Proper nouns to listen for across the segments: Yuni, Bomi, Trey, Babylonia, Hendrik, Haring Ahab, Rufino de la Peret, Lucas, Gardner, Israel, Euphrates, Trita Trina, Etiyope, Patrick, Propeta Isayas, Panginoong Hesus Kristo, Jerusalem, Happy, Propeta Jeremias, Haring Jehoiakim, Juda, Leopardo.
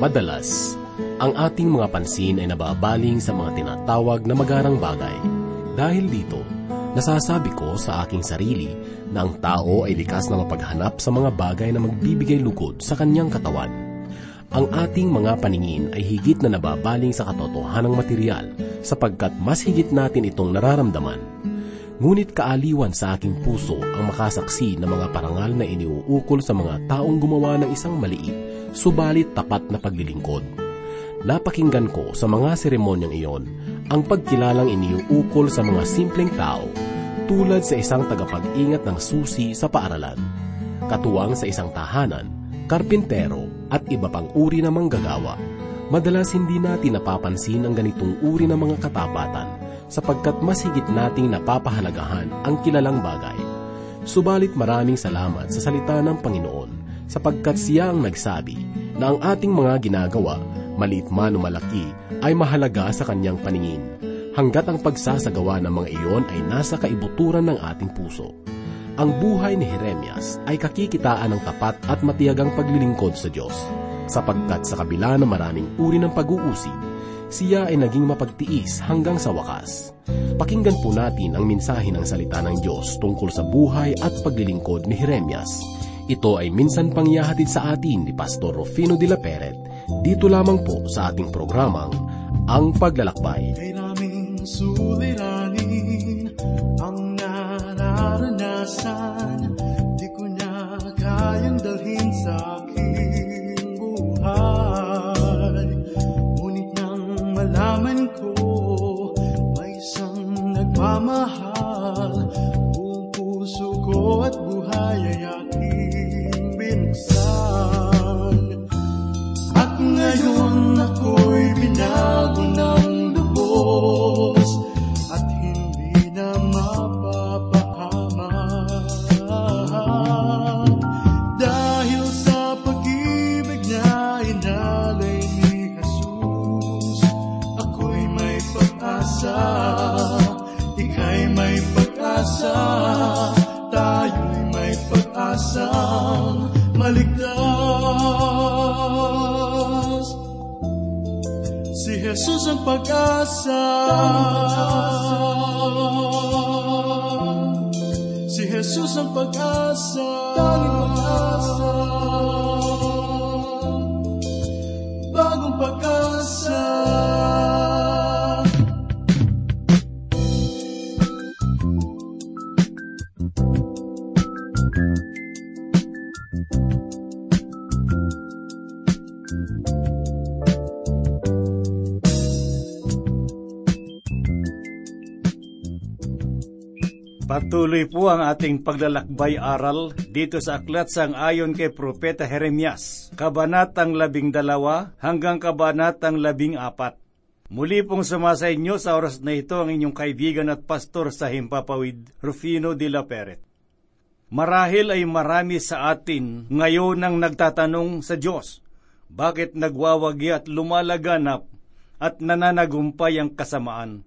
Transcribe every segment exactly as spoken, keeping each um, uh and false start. Madalas, ang ating mga pansin ay nababaling sa mga tinatawag na magarang bagay. Dahil dito, nasasabi ko sa aking sarili na ang tao ay likas na mapaghanap sa mga bagay na magbibigay lugod sa kanyang katawan. Ang ating mga paningin ay higit na nababaling sa katotohanang material sapagkat mas higit natin itong nararamdaman. Ngunit kaaliwan sa aking puso ang makasaksi ng mga parangal na iniuukol sa mga taong gumawa ng isang maliit, subalit tapat na paglilingkod. Napakinggan ko sa mga seremonyang iyon ang pagkilalang iniuukol sa mga simpleng tao tulad sa isang tagapag-ingat ng susi sa paaralan, katuwang sa isang tahanan, karpintero at iba pang uri ng manggagawa. Madalas hindi natin napapansin ang ganitong uri ng mga katapatan sapagkat mas higit nating napapahalagahan ang kilalang bagay. Subalit maraming salamat sa salita ng Panginoon sapagkat siya ang nagsabi na ang ating mga ginagawa, maliit man o malaki, ay mahalaga sa kanyang paningin, hanggat ang pagsasagawa ng mga iyon ay nasa kaibuturan ng ating puso. Ang buhay ni Jeremias ay kakikitaan ng tapat at matiyagang paglilingkod sa Diyos, sapagkat sa kabila ng maraming uri ng pag-uusig, siya ay naging mapagtiis hanggang sa wakas. Pakinggan po natin ang mensahe ng salita ng Diyos tungkol sa buhay at paglilingkod ni Jeremias. Ito ay minsan pangyahatid sa atin ni Pastor Rufino de la Peret, dito lamang po sa ating programang Ang Paglalakbay. Kay naming suliranin ang nararanasan, di ko na kayang dalhin sa aking buhay. Ngunit nang malaman ko, may isang nagmamahal, buong puso ko at buhay ay aking san. At ngayon ako'y binago ng lubos at hindi na mapapahama, dahil sa pag-ibig na inalay ni Jesus. Ako'y may pag-asa, ika'y may pag-asa, tayo'y may pag-asa maligtas. Si Jesus ang pag-asa, si Jesus ang pag-asa, bagong pag-asa. Patuloy po ang ating paglalakbay-aral dito sa Aklat Sang-ayon kay Propeta Jeremias, Kabanatang labing dalawa hanggang Kabanatang labing apat. Muli pong sumasa inyo sa oras na ito ang inyong kaibigan at pastor sa Himpapawid, Rufino de la Peret. Marahil ay marami sa atin ngayon ang nagtatanong sa Diyos, bakit nagwawagi at lumalaganap at nananagumpay ang kasamaan?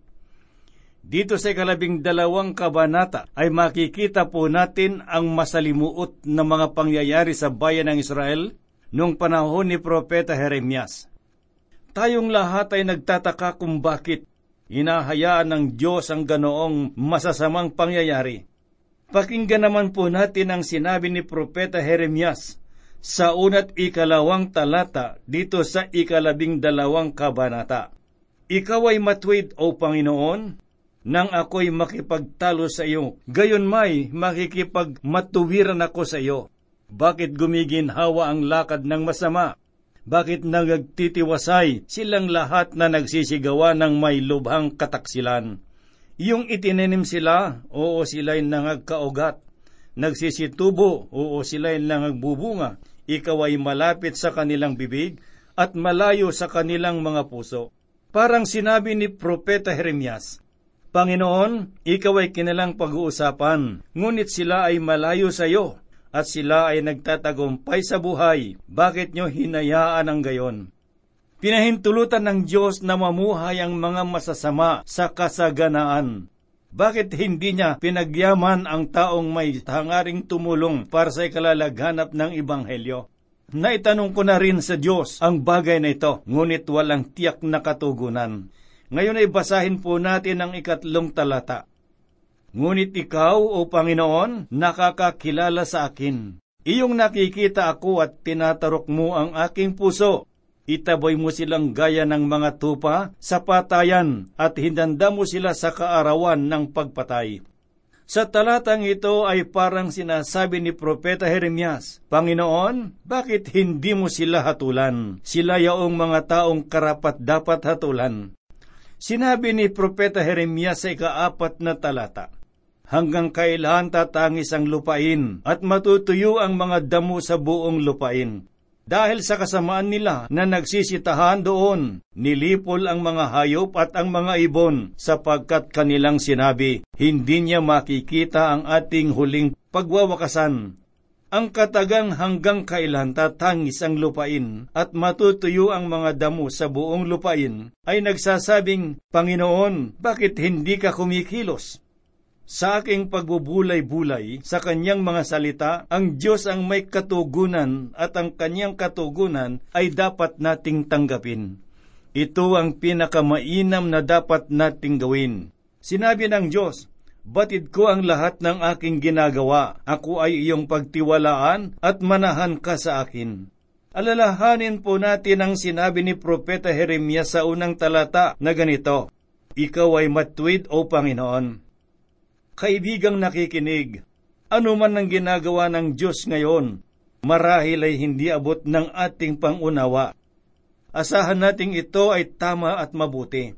Dito sa ikalabing dalawang kabanata ay makikita po natin ang masalimuot na mga pangyayari sa bayan ng Israel noong panahon ni Propeta Jeremias. Tayong lahat ay nagtataka kung bakit hinahayaan ng Diyos ang ganoong masasamang pangyayari. Pakinggan naman po natin ang sinabi ni Propeta Jeremias sa una't ikalawang talata dito sa ikalabing dalawang kabanata. Ikaw ay matuwid, O Panginoon, nang ako'y makipagtalo sa iyo, gayon may makikipagmatuwiran ako sa iyo. Bakit gumiginhawa ang lakad ng masama? Bakit nagtitiwasay silang lahat na nagsisigawa ng may lubhang kataksilan? Yung itininim sila, oo sila'y nangagkaugat. Nagsisitubo, oo sila'y nangagbubunga. Ikaw ay malapit sa kanilang bibig at malayo sa kanilang mga puso. Parang sinabi ni Propeta Jeremias, Panginoon, ikaw ay kinilang pag-uusapan, ngunit sila ay malayo sa iyo, at sila ay nagtatagumpay sa buhay. Bakit nyo hinayaan ang gayon? Pinahintulutan ng Diyos na mamuhay ang mga masasama sa kasaganaan. Bakit hindi niya pinagyaman ang taong may hangaring tumulong para sa ikalalaganap ng Ebanghelyo? Naitanong ko na rin sa Diyos ang bagay na ito, ngunit walang tiyak na katugunan. Ngayon ay basahin po natin ang ikatlong talata. Ngunit ikaw, O Panginoon, nakakakilala sa akin. Iyong nakikita ako at tinatarok mo ang aking puso. Itaboy mo silang gaya ng mga tupa sa patayan at hinanda mo sila sa kaarawan ng pagpatay. Sa talatang ito ay parang sinasabi ni Propeta Jeremias, Panginoon, bakit hindi mo sila hatulan? Sila yaong mga taong karapat dapat hatulan. Sinabi ni Propeta Jeremias sa ikaapat na talata, hanggang kailan tatangis ang lupain at matutuyo ang mga damo sa buong lupain? Dahil sa kasamaan nila na nagsisitahan doon, nilipol ang mga hayop at ang mga ibon, sapagkat kanilang sinabi, hindi niya makikita ang ating huling pagwawakasan. Ang katagang hanggang kailan tatangis ang lupain at matutuyo ang mga damo sa buong lupain, ay nagsasabing, Panginoon, bakit hindi ka kumikilos? Sa aking pagbubulay-bulay sa kanyang mga salita, ang Diyos ang may katugunan at ang kanyang katugunan ay dapat nating tanggapin. Ito ang pinakamainam na dapat nating gawin. Sinabi ng Diyos, batid ko ang lahat ng aking ginagawa. Ako ay iyong pagtiwalaan at manahan ka sa akin. Alalahanin po natin ang sinabi ni Propeta Jeremias sa unang talata na ganito, ikaw ay matuwid, O Panginoon. Kaibigang nakikinig, anuman ang ginagawa ng Diyos ngayon, marahil ay hindi abot ng ating pangunawa. Asahan nating ito ay tama at mabuti.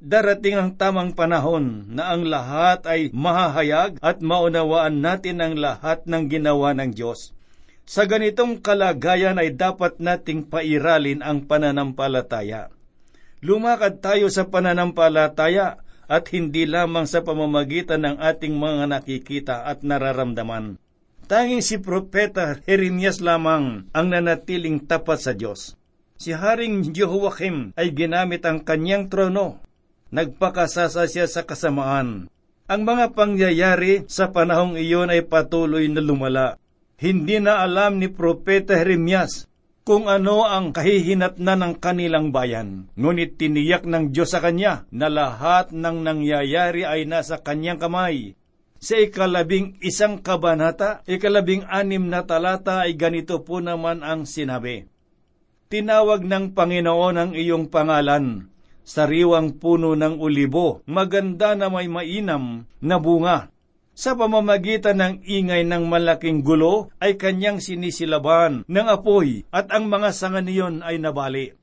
Darating ang tamang panahon na ang lahat ay mahahayag at maunawaan natin ang lahat ng ginawa ng Diyos. Sa ganitong kalagayan ay dapat nating pairalin ang pananampalataya. Lumakad tayo sa pananampalataya at hindi lamang sa pamamagitan ng ating mga nakikita at nararamdaman. Tanging si Propeta Jeremias lamang ang nanatiling tapat sa Diyos. Si Haring Jehoiakim ay ginamit ang kanyang trono. Nagpakasasa siya sa kasamaan. Ang mga pangyayari sa panahong iyon ay patuloy na lumala. Hindi na alam ni Propeta Jeremias kung ano ang kahihinatnan ng kanilang bayan. Ngunit tiniyak ng Diyos sa kanya na lahat ng nangyayari ay nasa kanyang kamay. Sa ikalabing isang kabanata, ikalabing anim na talata ay ganito po naman ang sinabi. Tinawag ng Panginoon ang iyong pangalan, sariwang puno ng ulibo, maganda na may mainam na bunga. Sa pamamagitan ng ingay ng malaking gulo ay kanyang sinisilaban ng apoy at ang mga sanga niyon ay nabali.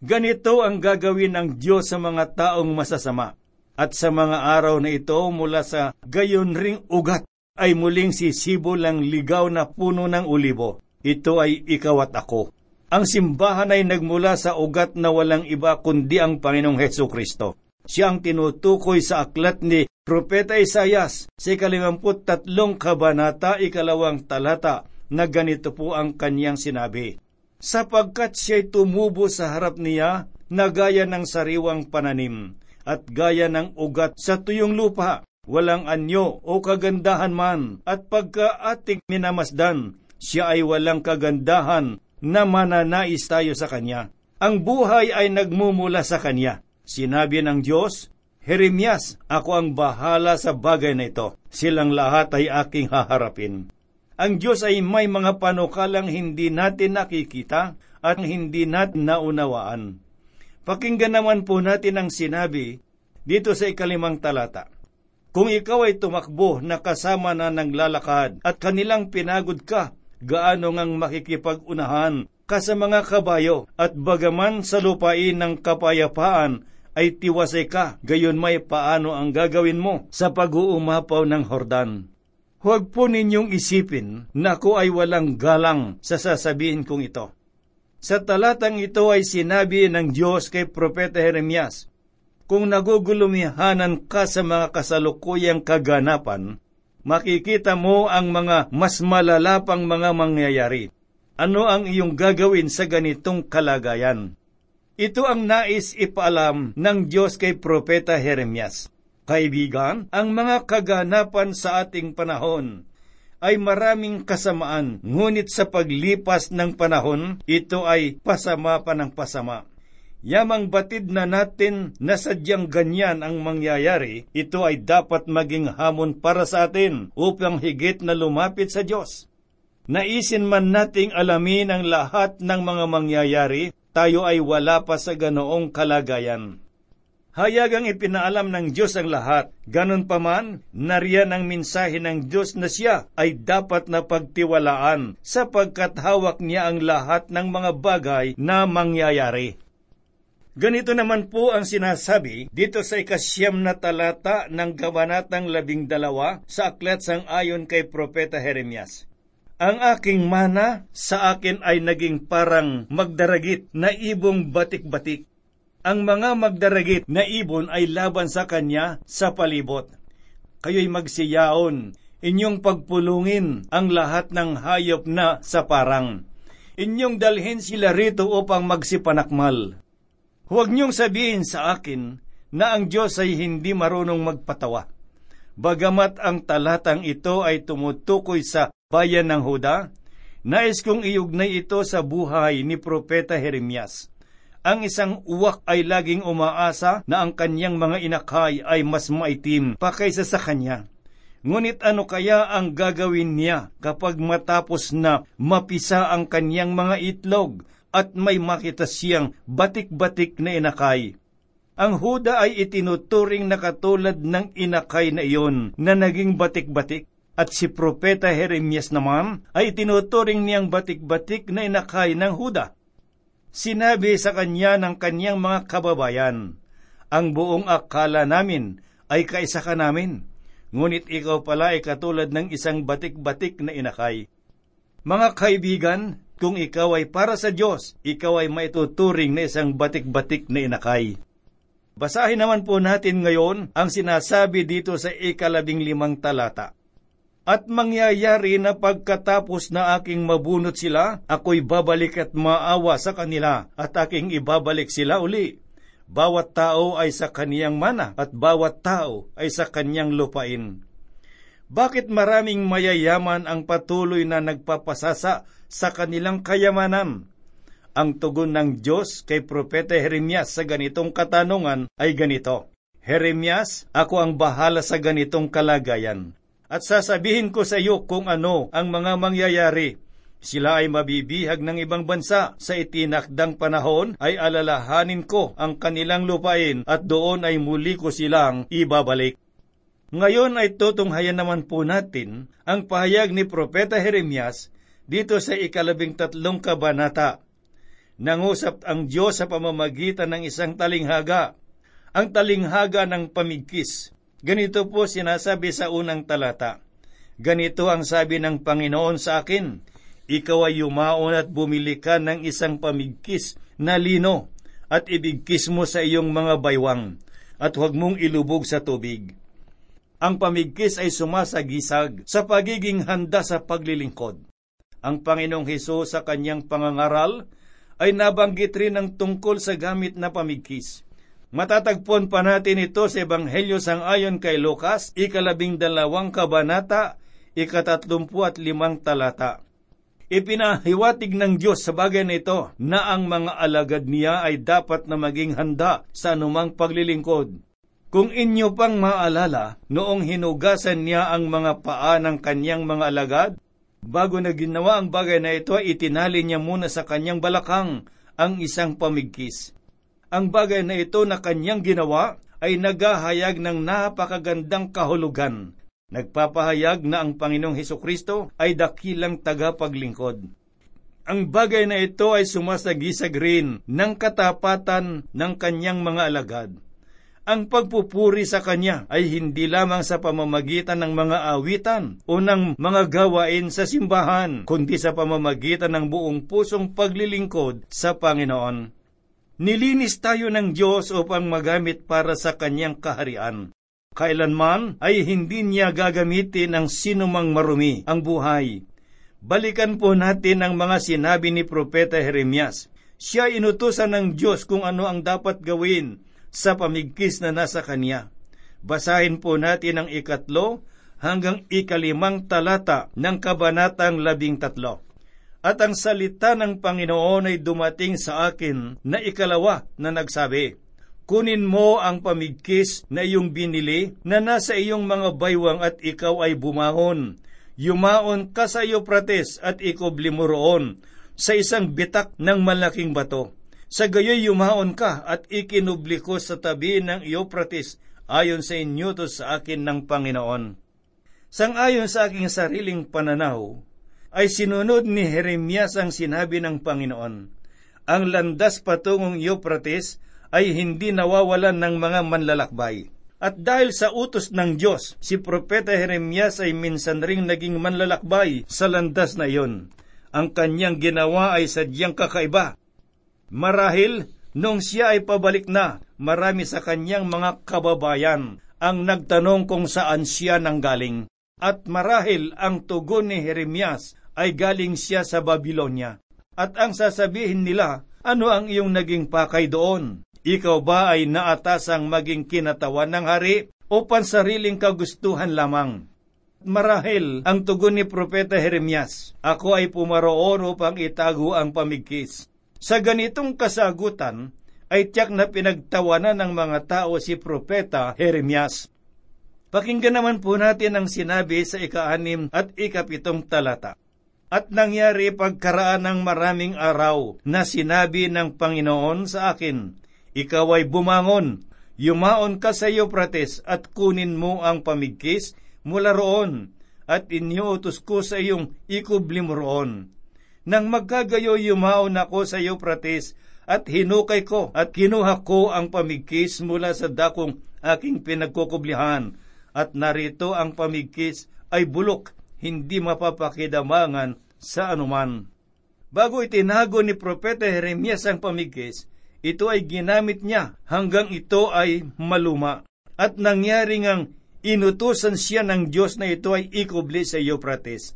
Ganito ang gagawin ng Diyos sa mga taong masasama. At sa mga araw na ito mula sa gayon ring ugat ay muling sisibo lang ligaw na puno ng ulibo. Ito ay ikaw at ako. Ang simbahan ay nagmula sa ugat na walang iba kundi ang Panginoong Hesus Kristo. Siya ang tinutukoy sa aklat ni Propeta Isayas sa ikalimamput tatlong kabanata, ikalawang talata, na ganito po ang kaniyang sinabi. Sapagkat siya'y tumubo sa harap niya na gaya ng sariwang pananim at gaya ng ugat sa tuyong lupa, walang anyo o kagandahan man, at pagka ating minamasdan, siya ay walang kagandahan na mananais tayo sa kanya. Ang buhay ay nagmumula sa kanya. Sinabi ng Diyos, Jeremias, ako ang bahala sa bagay na ito. Silang lahat ay aking haharapin. Ang Diyos ay may mga panukalang hindi natin nakikita at hindi natin naunawaan. Pakinggan naman po natin ang sinabi dito sa ikalimang talata. Kung ikaw ay tumakbo na kasama na naglalakad at kanilang pinagod ka, gaano ngang makikipag-unahan ka sa mga kabayo, at bagaman sa lupain ng kapayapaan ay tiwasay ka, gayon may paano ang gagawin mo sa pag-uumapaw ng Jordan. Huwag po ninyong isipin na ako ay walang galang sa sasabihin kong ito. Sa talatang ito ay sinabi ng Diyos kay Propeta Jeremias, kung nagugulumihanan ka sa mga kasalukuyang kaganapan, makikita mo ang mga mas malala pang mga mangyayari. Ano ang iyong gagawin sa ganitong kalagayan? Ito ang nais ipaalam ng Diyos kay Propeta Jeremias. Kaibigan, ang mga kaganapan sa ating panahon ay maraming kasamaan, ngunit sa paglipas ng panahon, ito ay pasama pa ng pasama. Yamang batid na natin na sadyang ganyan ang mangyayari, ito ay dapat maging hamon para sa atin upang higit na lumapit sa Diyos. Naisin man nating alamin ang lahat ng mga mangyayari, tayo ay wala pa sa ganoong kalagayan. Hayagang ipinaalam ng Diyos ang lahat, ganun pa man, nariyan ang mensahe ng Diyos na siya ay dapat na pagtiwalaan sapagkat hawak niya ang lahat ng mga bagay na mangyayari. Ganito naman po ang sinasabi dito sa ikasyam na talata ng Kabanatang labing dalawa sa aklat sang-ayon kay Propeta Jeremias. Ang aking mana sa akin ay naging parang magdaragit na ibong batik-batik. Ang mga magdaragit na ibon ay laban sa kanya sa palibot. Kayo'y magsiyaon, inyong pagpulungin ang lahat ng hayop na sa parang. Inyong dalhin sila rito upang magsipanakmal. Huwag niyong sabihin sa akin na ang Diyos ay hindi marunong magpatawa. Bagamat ang talatang ito ay tumutukoy sa bayan ng Juda, nais kong iugnay ito sa buhay ni Propeta Jeremias. Ang isang uwak ay laging umaasa na ang kanyang mga inakay ay mas maitim pa kaysa sa kanya. Ngunit ano kaya ang gagawin niya kapag matapos na mapisa ang kanyang mga itlog at may makita siyang batik-batik na inakay? Ang Juda ay itinuturing na katulad ng inakay na iyon na naging batik-batik, at si Propeta Jeremias naman ay itinuturing niyang batik-batik na inakay ng Juda. Sinabi sa kanya ng kanyang mga kababayan, ang buong akala namin ay kaisa ka namin, ngunit ikaw pala ay katulad ng isang batik-batik na inakay. Mga kaibigan, kung ikaw ay para sa Diyos, ikaw ay maituturing na isang batik-batik na inakay. Basahin naman po natin ngayon ang sinasabi dito sa ikalabing limang talata. At mangyayari na pagkatapos na aking mabunot sila, ako'y babalik at maawa sa kanila, at aking ibabalik sila uli. Bawat tao ay sa kaniyang mana, at bawat tao ay sa kaniyang lupain. Bakit maraming mayayaman ang patuloy na nagpapasasa sa kanilang kayamanan? Ang tugon ng Diyos kay Propeta Jeremias sa ganitong katanungan ay ganito, Jeremias, ako ang bahala sa ganitong kalagayan. At sasabihin ko sa iyo kung ano ang mga mangyayari. Sila ay mabibihag ng ibang bansa. Sa itinakdang panahon ay alalahanin ko ang kanilang lupain at doon ay muli ko silang ibabalik. Ngayon ay tutunghayan naman po natin ang pahayag ni Propeta Jeremias dito sa ikalabing tatlong kabanata. Nangusap ang Diyos sa pamamagitan ng isang talinghaga, ang talinghaga ng pamigkis. Ganito po sinasabi sa unang talata. Ganito ang sabi ng Panginoon sa akin, ikaw ay yumaon at bumili ka ng isang pamigkis na lino at ibigkis mo sa iyong mga baywang at huwag mong ilubog sa tubig. Ang pamigkis ay sumasagisag sa pagiging handa sa paglilingkod. Ang Panginoong Hesus sa kanyang pangangaral ay nabanggit rin ang tungkol sa gamit na pamigkis. Matatagpuan pa natin ito sa Ebanghelyo sang-ayon kay Lucas, ikalabing dalawang kabanata, ikatatlumpu at limang talata. Ipinahiwatig ng Diyos sa bagay nito na ang mga alagad niya ay dapat na maging handa sa anumang paglilingkod. Kung inyo pang maalala, noong hinugasan niya ang mga paa ng kanyang mga alagad, bago na ginawa ang bagay na ito ay itinali niya muna sa kanyang balakang ang isang pamigkis. Ang bagay na ito na kanyang ginawa ay naghahayag ng napakagandang kahulugan. Nagpapahayag na ang Panginoong Hesus Kristo ay dakilang tagapaglingkod. Ang bagay na ito ay sumasagisag rin ng katapatan ng kanyang mga alagad. Ang pagpupuri sa kanya ay hindi lamang sa pamamagitan ng mga awitan o ng mga gawain sa simbahan, kundi sa pamamagitan ng buong pusong paglilingkod sa Panginoon. Nilinis tayo ng Diyos upang magamit para sa kanyang kaharian. Kailanman ay hindi niya gagamitin ng sinumang marumi ang buhay. Balikan po natin ang mga sinabi ni Propeta Jeremias. Siya inutusan ng Diyos kung ano ang dapat gawin sa pamigkis na nasa kanya. Basahin po natin ang ikatlo hanggang ikalimang talata ng kabanatang labing tatlo. At ang salita ng Panginoon ay dumating sa akin na ikalawa na nagsabi, "Kunin mo ang pamigkis na iyong binili na nasa iyong mga baywang at ikaw ay bumahon. Yumaon ka sa Euphrates at ikubli mo roon sa isang bitak ng malaking bato. Sa gayoy yumaon ka at ikinubli ko sa tabi ng Euphrates ayon sa inyutos sa akin ng Panginoon." Sang-ayon sa aking sariling pananaw, ay sinunod ni Jeremias ang sinabi ng Panginoon. Ang landas patungong Euphrates ay hindi nawawalan ng mga manlalakbay. At dahil sa utos ng Diyos, si Propeta Jeremias ay minsan ring naging manlalakbay sa landas na iyon. Ang kanyang ginawa ay sadyang kakaiba. Marahil, nung siya ay pabalik na, marami sa kanyang mga kababayan ang nagtanong kung saan siya nanggaling. At marahil ang tugon ni Jeremias ay galing siya sa Babylonia. At ang sasabihin nila, ano ang iyong naging pakay doon? Ikaw ba ay naatasang maging kinatawan ng hari o pansariling kagustuhan lamang? Marahil ang tugon ni Propeta Jeremias, ako ay pumaroon upang itago ang pamigkis. Sa ganitong kasagutan, ay tiyak na pinagtawanan ng mga tao si Propeta Jeremias. Pakinggan naman po natin ang sinabi sa ika-anim at ika-pitong talata. At nangyari pagkaraan ng maraming araw na sinabi ng Panginoon sa akin, "Ikaw ay bumangon, yumaon ka sa Euphrates at kunin mo ang pamigkis mula roon at iniutos ko sa iyong ikubli mo roon." Nang magkagayo yumaon ako sa Euphrates at hinukay ko at kinuha ko ang pamigkis mula sa dakong aking pinagkukublihan. At narito ang pamigkis ay bulok, hindi mapapakidamangan sa anuman. Bago itinago ni Propeta Jeremias ang pamigkis, ito ay ginamit niya hanggang ito ay maluma. At nangyari ngang inutusan siya ng Diyos na ito ay ikubli sa Euphrates.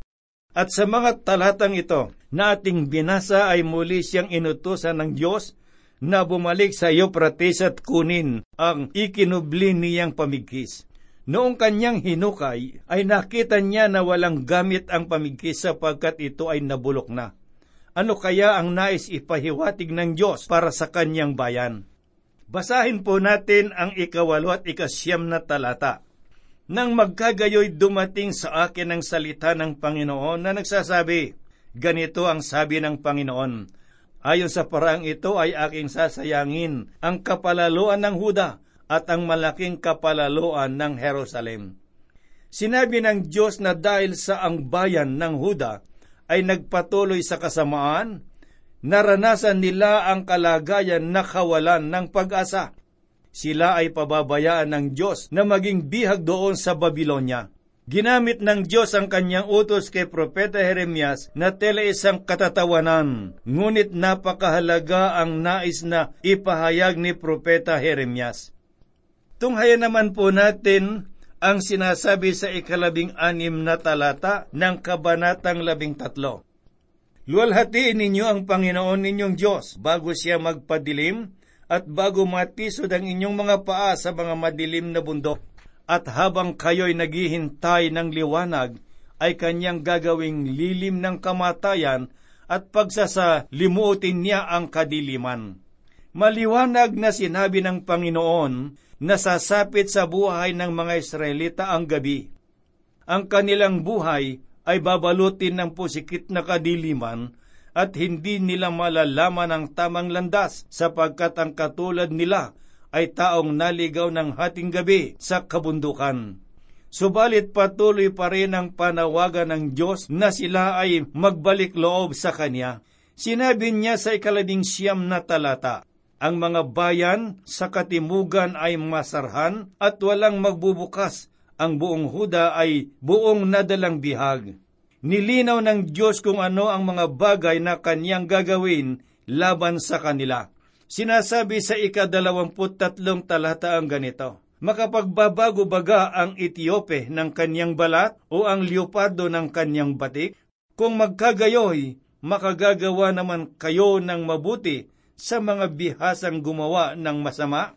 At sa mga talatang ito na ating binasa ay muli siyang inutusan ng Diyos na bumalik sa Euphrates at kunin ang ikinubli niyang pamigkis. Noong kanyang hinukay, ay nakita niya na walang gamit ang pamigkis sapagkat ito ay nabulok na. Ano kaya ang nais ipahiwatig ng Diyos para sa kanyang bayan? Basahin po natin ang ikawalo at ikasyam na talata. Nang magkagayoy dumating sa akin ang salita ng Panginoon na nagsasabi, "Ganito ang sabi ng Panginoon, ayon sa paraang ito ay aking sasayangin ang kapalaluan ng Juda at ang malaking kapalaluan ng Jerusalem." Sinabi ng Diyos na dahil sa ang bayan ng Juda ay nagpatuloy sa kasamaan, naranasan nila ang kalagayan na kawalan ng pag-asa. Sila ay pababayaan ng Diyos na maging bihag doon sa Babylonia. Ginamit ng Diyos ang kanyang utos kay Propeta Jeremias na tila isang katatawanan, ngunit napakahalaga ang nais na ipahayag ni Propeta Jeremias. Tunghaya naman po natin ang sinasabi sa ikalabing anim na talata ng kabanatang labing tatlo. "Luwalhatiin ninyo ang Panginoon ninyong Diyos bago siya magpadilim at bago matisod ang inyong mga paa sa mga madilim na bundok. At habang kayo'y naghihintay ng liwanag, ay kanyang gagawing lilim ng kamatayan at pagsasalimutin niya ang kadiliman." Maliwanag na sinabi ng Panginoon, nasasapit sa buhay ng mga Israelita ang gabi. Ang kanilang buhay ay babalutin ng pusikit na kadiliman at hindi nila malalaman ang tamang landas sapagkat ang katulad nila ay taong naligaw ng hating gabi sa kabundukan. Subalit patuloy pa rin ang panawagan ng Diyos na sila ay magbalik loob sa Kanya. Sinabi niya sa ikalabing siyam na talata, "Ang mga bayan sa katimugan ay masarhan at walang magbubukas. Ang buong Juda ay buong nadalang bihag." Nilinaw ng Diyos kung ano ang mga bagay na Kanyang gagawin laban sa kanila. Sinasabi sa ikadalawamput tatlong talata ang ganito, "Makapagbabago baga ang Etiyope ng kanyang balat o ang Leopardo ng kanyang batik? Kung magkagayoy, makagagawa naman kayo ng mabuti sa mga bihasang gumawa ng masama?"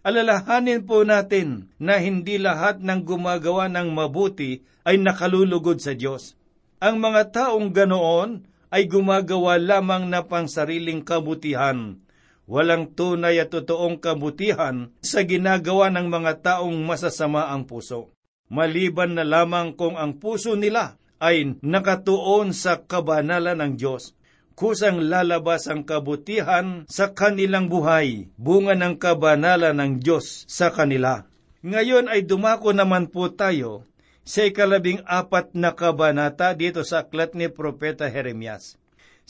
Alalahanin po natin na hindi lahat ng gumagawa ng mabuti ay nakalulugod sa Diyos. Ang mga taong ganoon ay gumagawa lamang na pangsariling kabutihan. Walang tunay at totoong kabutihan sa ginagawa ng mga taong masasama ang puso. Maliban na lamang kung ang puso nila ay nakatuon sa kabanalan ng Diyos, kusang lalabas ang kabutihan sa kanilang buhay, bunga ng kabanalan ng Diyos sa kanila. Ngayon ay dumako naman po tayo sa ikalabing apat na kabanata dito sa aklat ni Propeta Jeremias.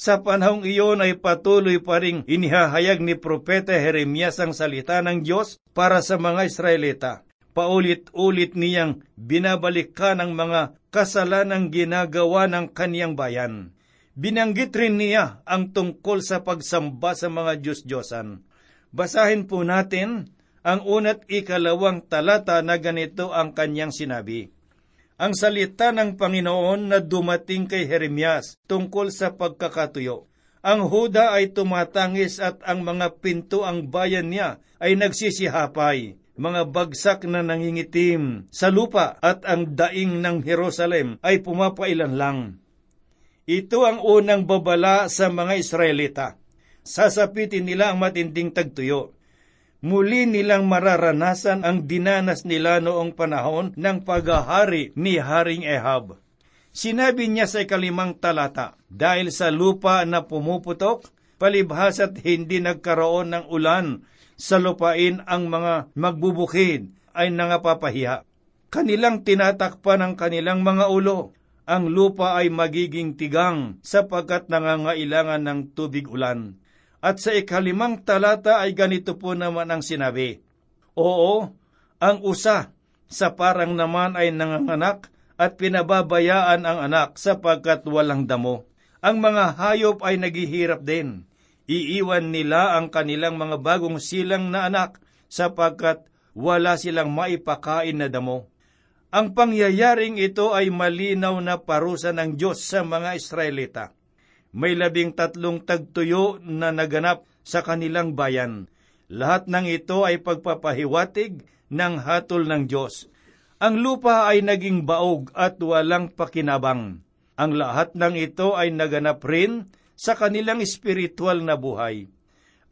Sa panahong iyon ay patuloy pa ring inihahayag ni Propeta Jeremias ang salita ng Diyos para sa mga Israelita. Paulit-ulit niyang binabalikan ang mga kasalanang ginagawa ng kaniyang bayan. Binanggit rin niya ang tungkol sa pagsamba sa mga Diyos-Diyosan. Basahin po natin ang una't ikalawang talata na ganito ang kanyang sinabi. Ang salita ng Panginoon na dumating kay Jeremias tungkol sa pagkakatuyo. Ang Juda ay tumatangis at ang mga pintuang bayan niya ay nagsisihapay. Mga bagsak na nangingitim sa lupa at ang daing ng Jerusalem ay pumapailan lang. Ito ang unang babala sa mga Israelita. Sasapitin nila ang matinding tagtuyo. Muli nilang mararanasan ang dinanas nila noong panahon ng paghahari ni Haring Ahab. Sinabi niya sa ikalimang talata, dahil sa lupa na pumuputok, palibhasa't hindi nagkaroon ng ulan sa lupain ang mga magbubukid ay nangapapahiya. Kanilang tinatakpan ang kanilang mga ulo. Ang lupa ay magiging tigang sapagkat nangangailangan ng tubig ulan. At sa ikalimang talata ay ganito po naman ang sinabi. Oo, ang usa sa parang naman ay nanganganak at pinababayaan ang anak sapagkat walang damo. Ang mga hayop ay naghihirap din. Iiwan nila ang kanilang mga bagong silang na anak sapagkat wala silang maipakain na damo. Ang pangyayaring ito ay malinaw na parusa ng Diyos sa mga Israelita. May labing tatlong tagtuyo na naganap sa kanilang bayan. Lahat ng ito ay pagpapahiwatig ng hatol ng Diyos. Ang lupa ay naging baog at walang pakinabang. Ang lahat ng ito ay naganap rin sa kanilang espiritual na buhay.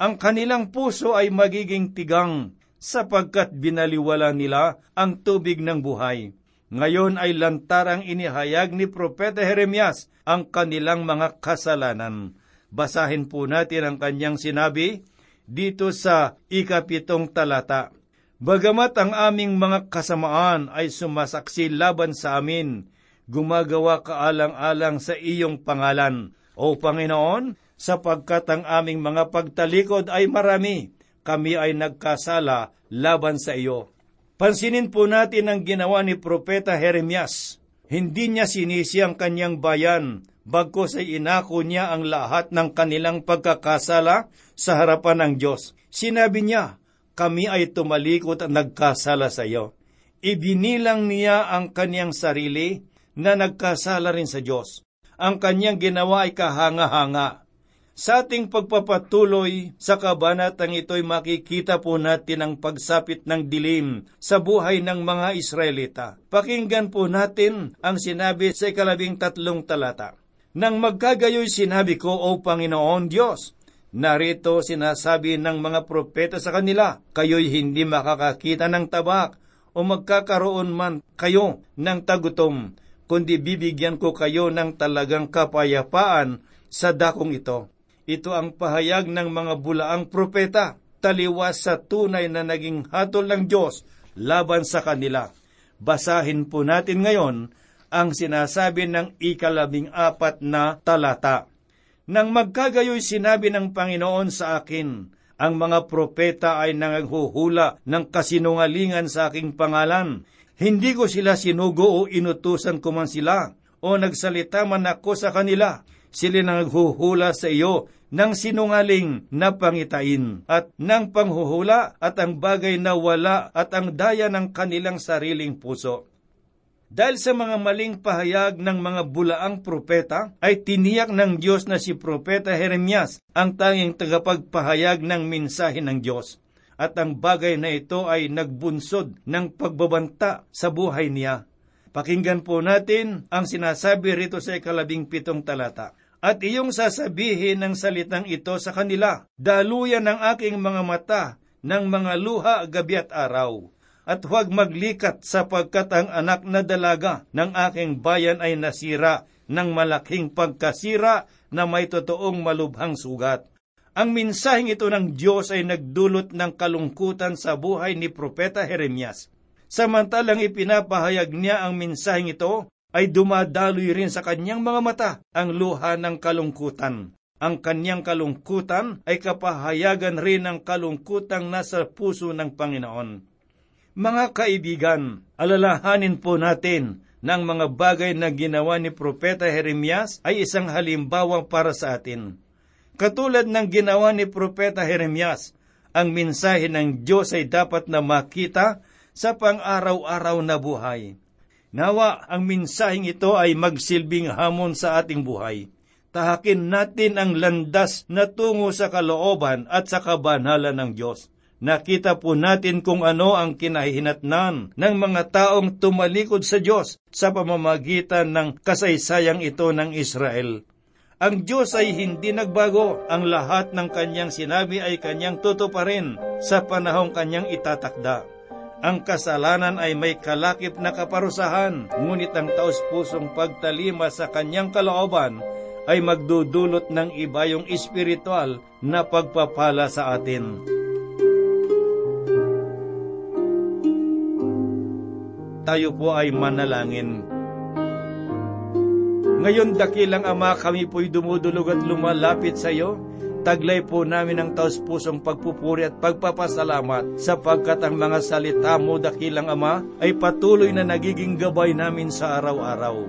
Ang kanilang puso ay magiging tigang sapagkat binaliwala nila ang tubig ng buhay. Ngayon ay lantarang inihayag ni Propeta Jeremias ang kanilang mga kasalanan. Basahin po natin ang kanyang sinabi dito sa ikapitong talata. Bagamat ang aming mga kasamaan ay sumasaksi laban sa amin, gumagawa kaalang-alang sa iyong pangalan, O Panginoon, sapagkat ang aming mga pagtalikod ay marami. Kami ay nagkasala laban sa iyo. Pansinin po natin ang ginawa ni Propeta Jeremias. Hindi niya sinisi ang kanyang bayan, bagkos ay inako niya ang lahat ng kanilang pagkakasala sa harapan ng Diyos. Sinabi niya, kami ay tumalikod at nagkasala sa iyo. Ibinilang niya ang kanyang sarili na nagkasala rin sa Diyos. Ang kanyang ginawa ay kahanga-hanga. Sa ating pagpapatuloy sa kabanatang ito'y makikita po natin ang pagsapit ng dilim sa buhay ng mga Israelita. Pakinggan po natin ang sinabi sa ikalabing tatlong talata. Nang magkagayoy sinabi ko, O Panginoon Diyos, narito sinasabi ng mga propeta sa kanila, kayo'y hindi makakakita ng tabak o magkakaroon man kayo ng tagutom, kundi bibigyan ko kayo ng talagang kapayapaan sa dakong ito. Ito ang pahayag ng mga bulaang propeta, taliwas sa tunay na naging hatol ng Diyos laban sa kanila. Basahin po natin ngayon ang sinasabi ng ikalabing apat na talata. Nang magkagayoy sinabi ng Panginoon sa akin, ang mga propeta ay nangaghuhula ng kasinungalingan sa aking pangalan. Hindi ko sila sinugo o inutusan ko man sila, o nagsalita man ako sa kanila. Sila nangaghuhula sa iyo ng sinungaling na pangitain at ng panghuhula at ang bagay na wala at ang daya ng kanilang sariling puso. Dahil sa mga maling pahayag ng mga bulaang propeta, ay tiniyak ng Diyos na si Propeta Jeremias ang tanging tagapagpahayag ng mensahe ng Diyos. at ang bagay na ito ay nagbunsod ng pagbabanta sa buhay niya. Pakinggan po natin ang sinasabi rito sa ikalabing pitong talata. At iyong sasabihin ng salitang ito sa kanila, daluyan ang aking mga mata ng mga luha gabi at araw, at huwag maglikat sapagkat ang anak na dalaga ng aking bayan ay nasira ng malaking pagkasira na may totoong malubhang sugat. Ang minsaheng ito ng Diyos ay nagdulot ng kalungkutan sa buhay ni Propeta Jeremias. Samantalang ipinapahayag niya ang minsaheng ito, ay dumadaloy rin sa kanyang mga mata ang luha ng kalungkutan. Ang kanyang kalungkutan ay kapahayagan rin ng kalungkutang nasa puso ng Panginoon. Mga kaibigan, alalahanin po natin na ang mga bagay na ginawa ni Propeta Jeremias ay isang halimbawa para sa atin. Katulad ng ginawa ni Propeta Jeremias, ang mensahe ng Diyos ay dapat na makita sa pang-araw-araw na buhay. Nawa ang mensaheng ito ay magsilbing hamon sa ating buhay. Tahakin natin ang landas na tungo sa kalooban at sa kabanalan ng Diyos. Nakita po natin kung ano ang kinahihinatnan ng mga taong tumalikod sa Diyos sa pamamagitan ng kasaysayang ito ng Israel. Ang Diyos ay hindi nagbago. Ang lahat ng kanyang sinabi ay kanyang tutuparin sa panahong kanyang itatakda. Ang kasalanan ay may kalakip na kaparusahan, ngunit ang taus-pusong pagtalima sa kanyang kalooban ay magdudulot ng ibayong espiritual na pagpapala sa atin. Tayo po ay manalangin. Ngayon, dakilang Ama, kami po'y dumudulog at lumalapit sa iyo. Taglay po namin ang taus-pusong pagpupuri at pagpapasalamat sapagkat ang mga salita mo, dakilang Ama, ay patuloy na nagiging gabay namin sa araw-araw.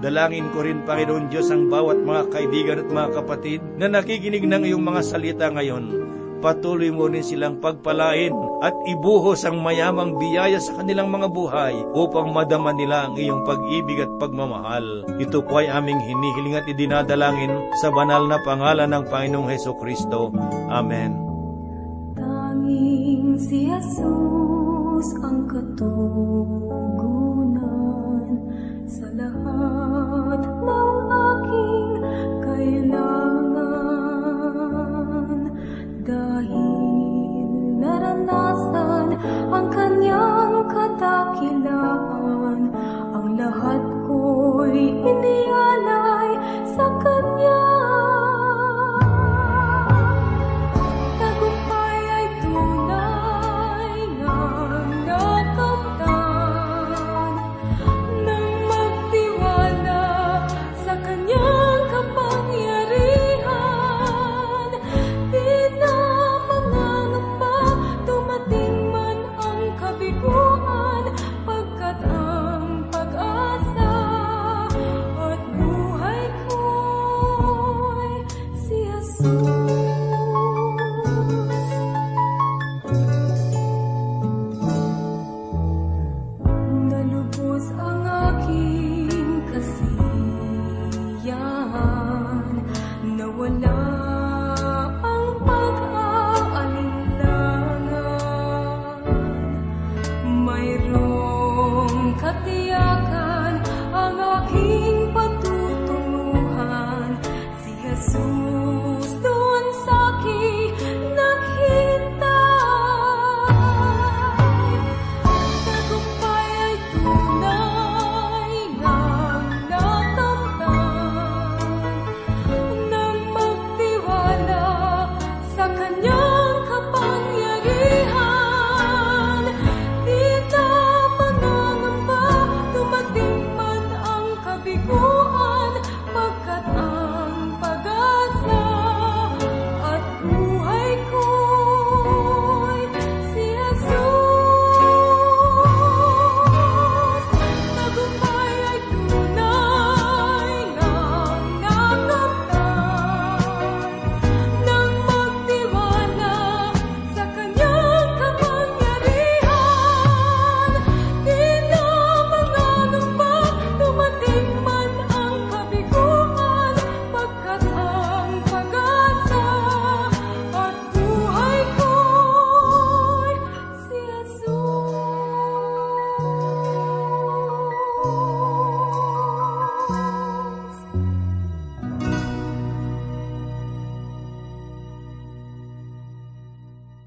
Dalangin ko rin, Panginoon Diyos, ang bawat mga kaibigan at mga kapatid na nakikinig ng iyong mga salita ngayon. Patuloy mo rin silang pagpalain at ibuhos ang mayamang biyaya sa kanilang mga buhay upang madama nila ang iyong pag-ibig at pagmamahal. Ito po ay aming hinihiling at idinadalangin sa banal na pangalan ng Panginoong Hesus Kristo. Amen. Tanging si Jesus ang katulad.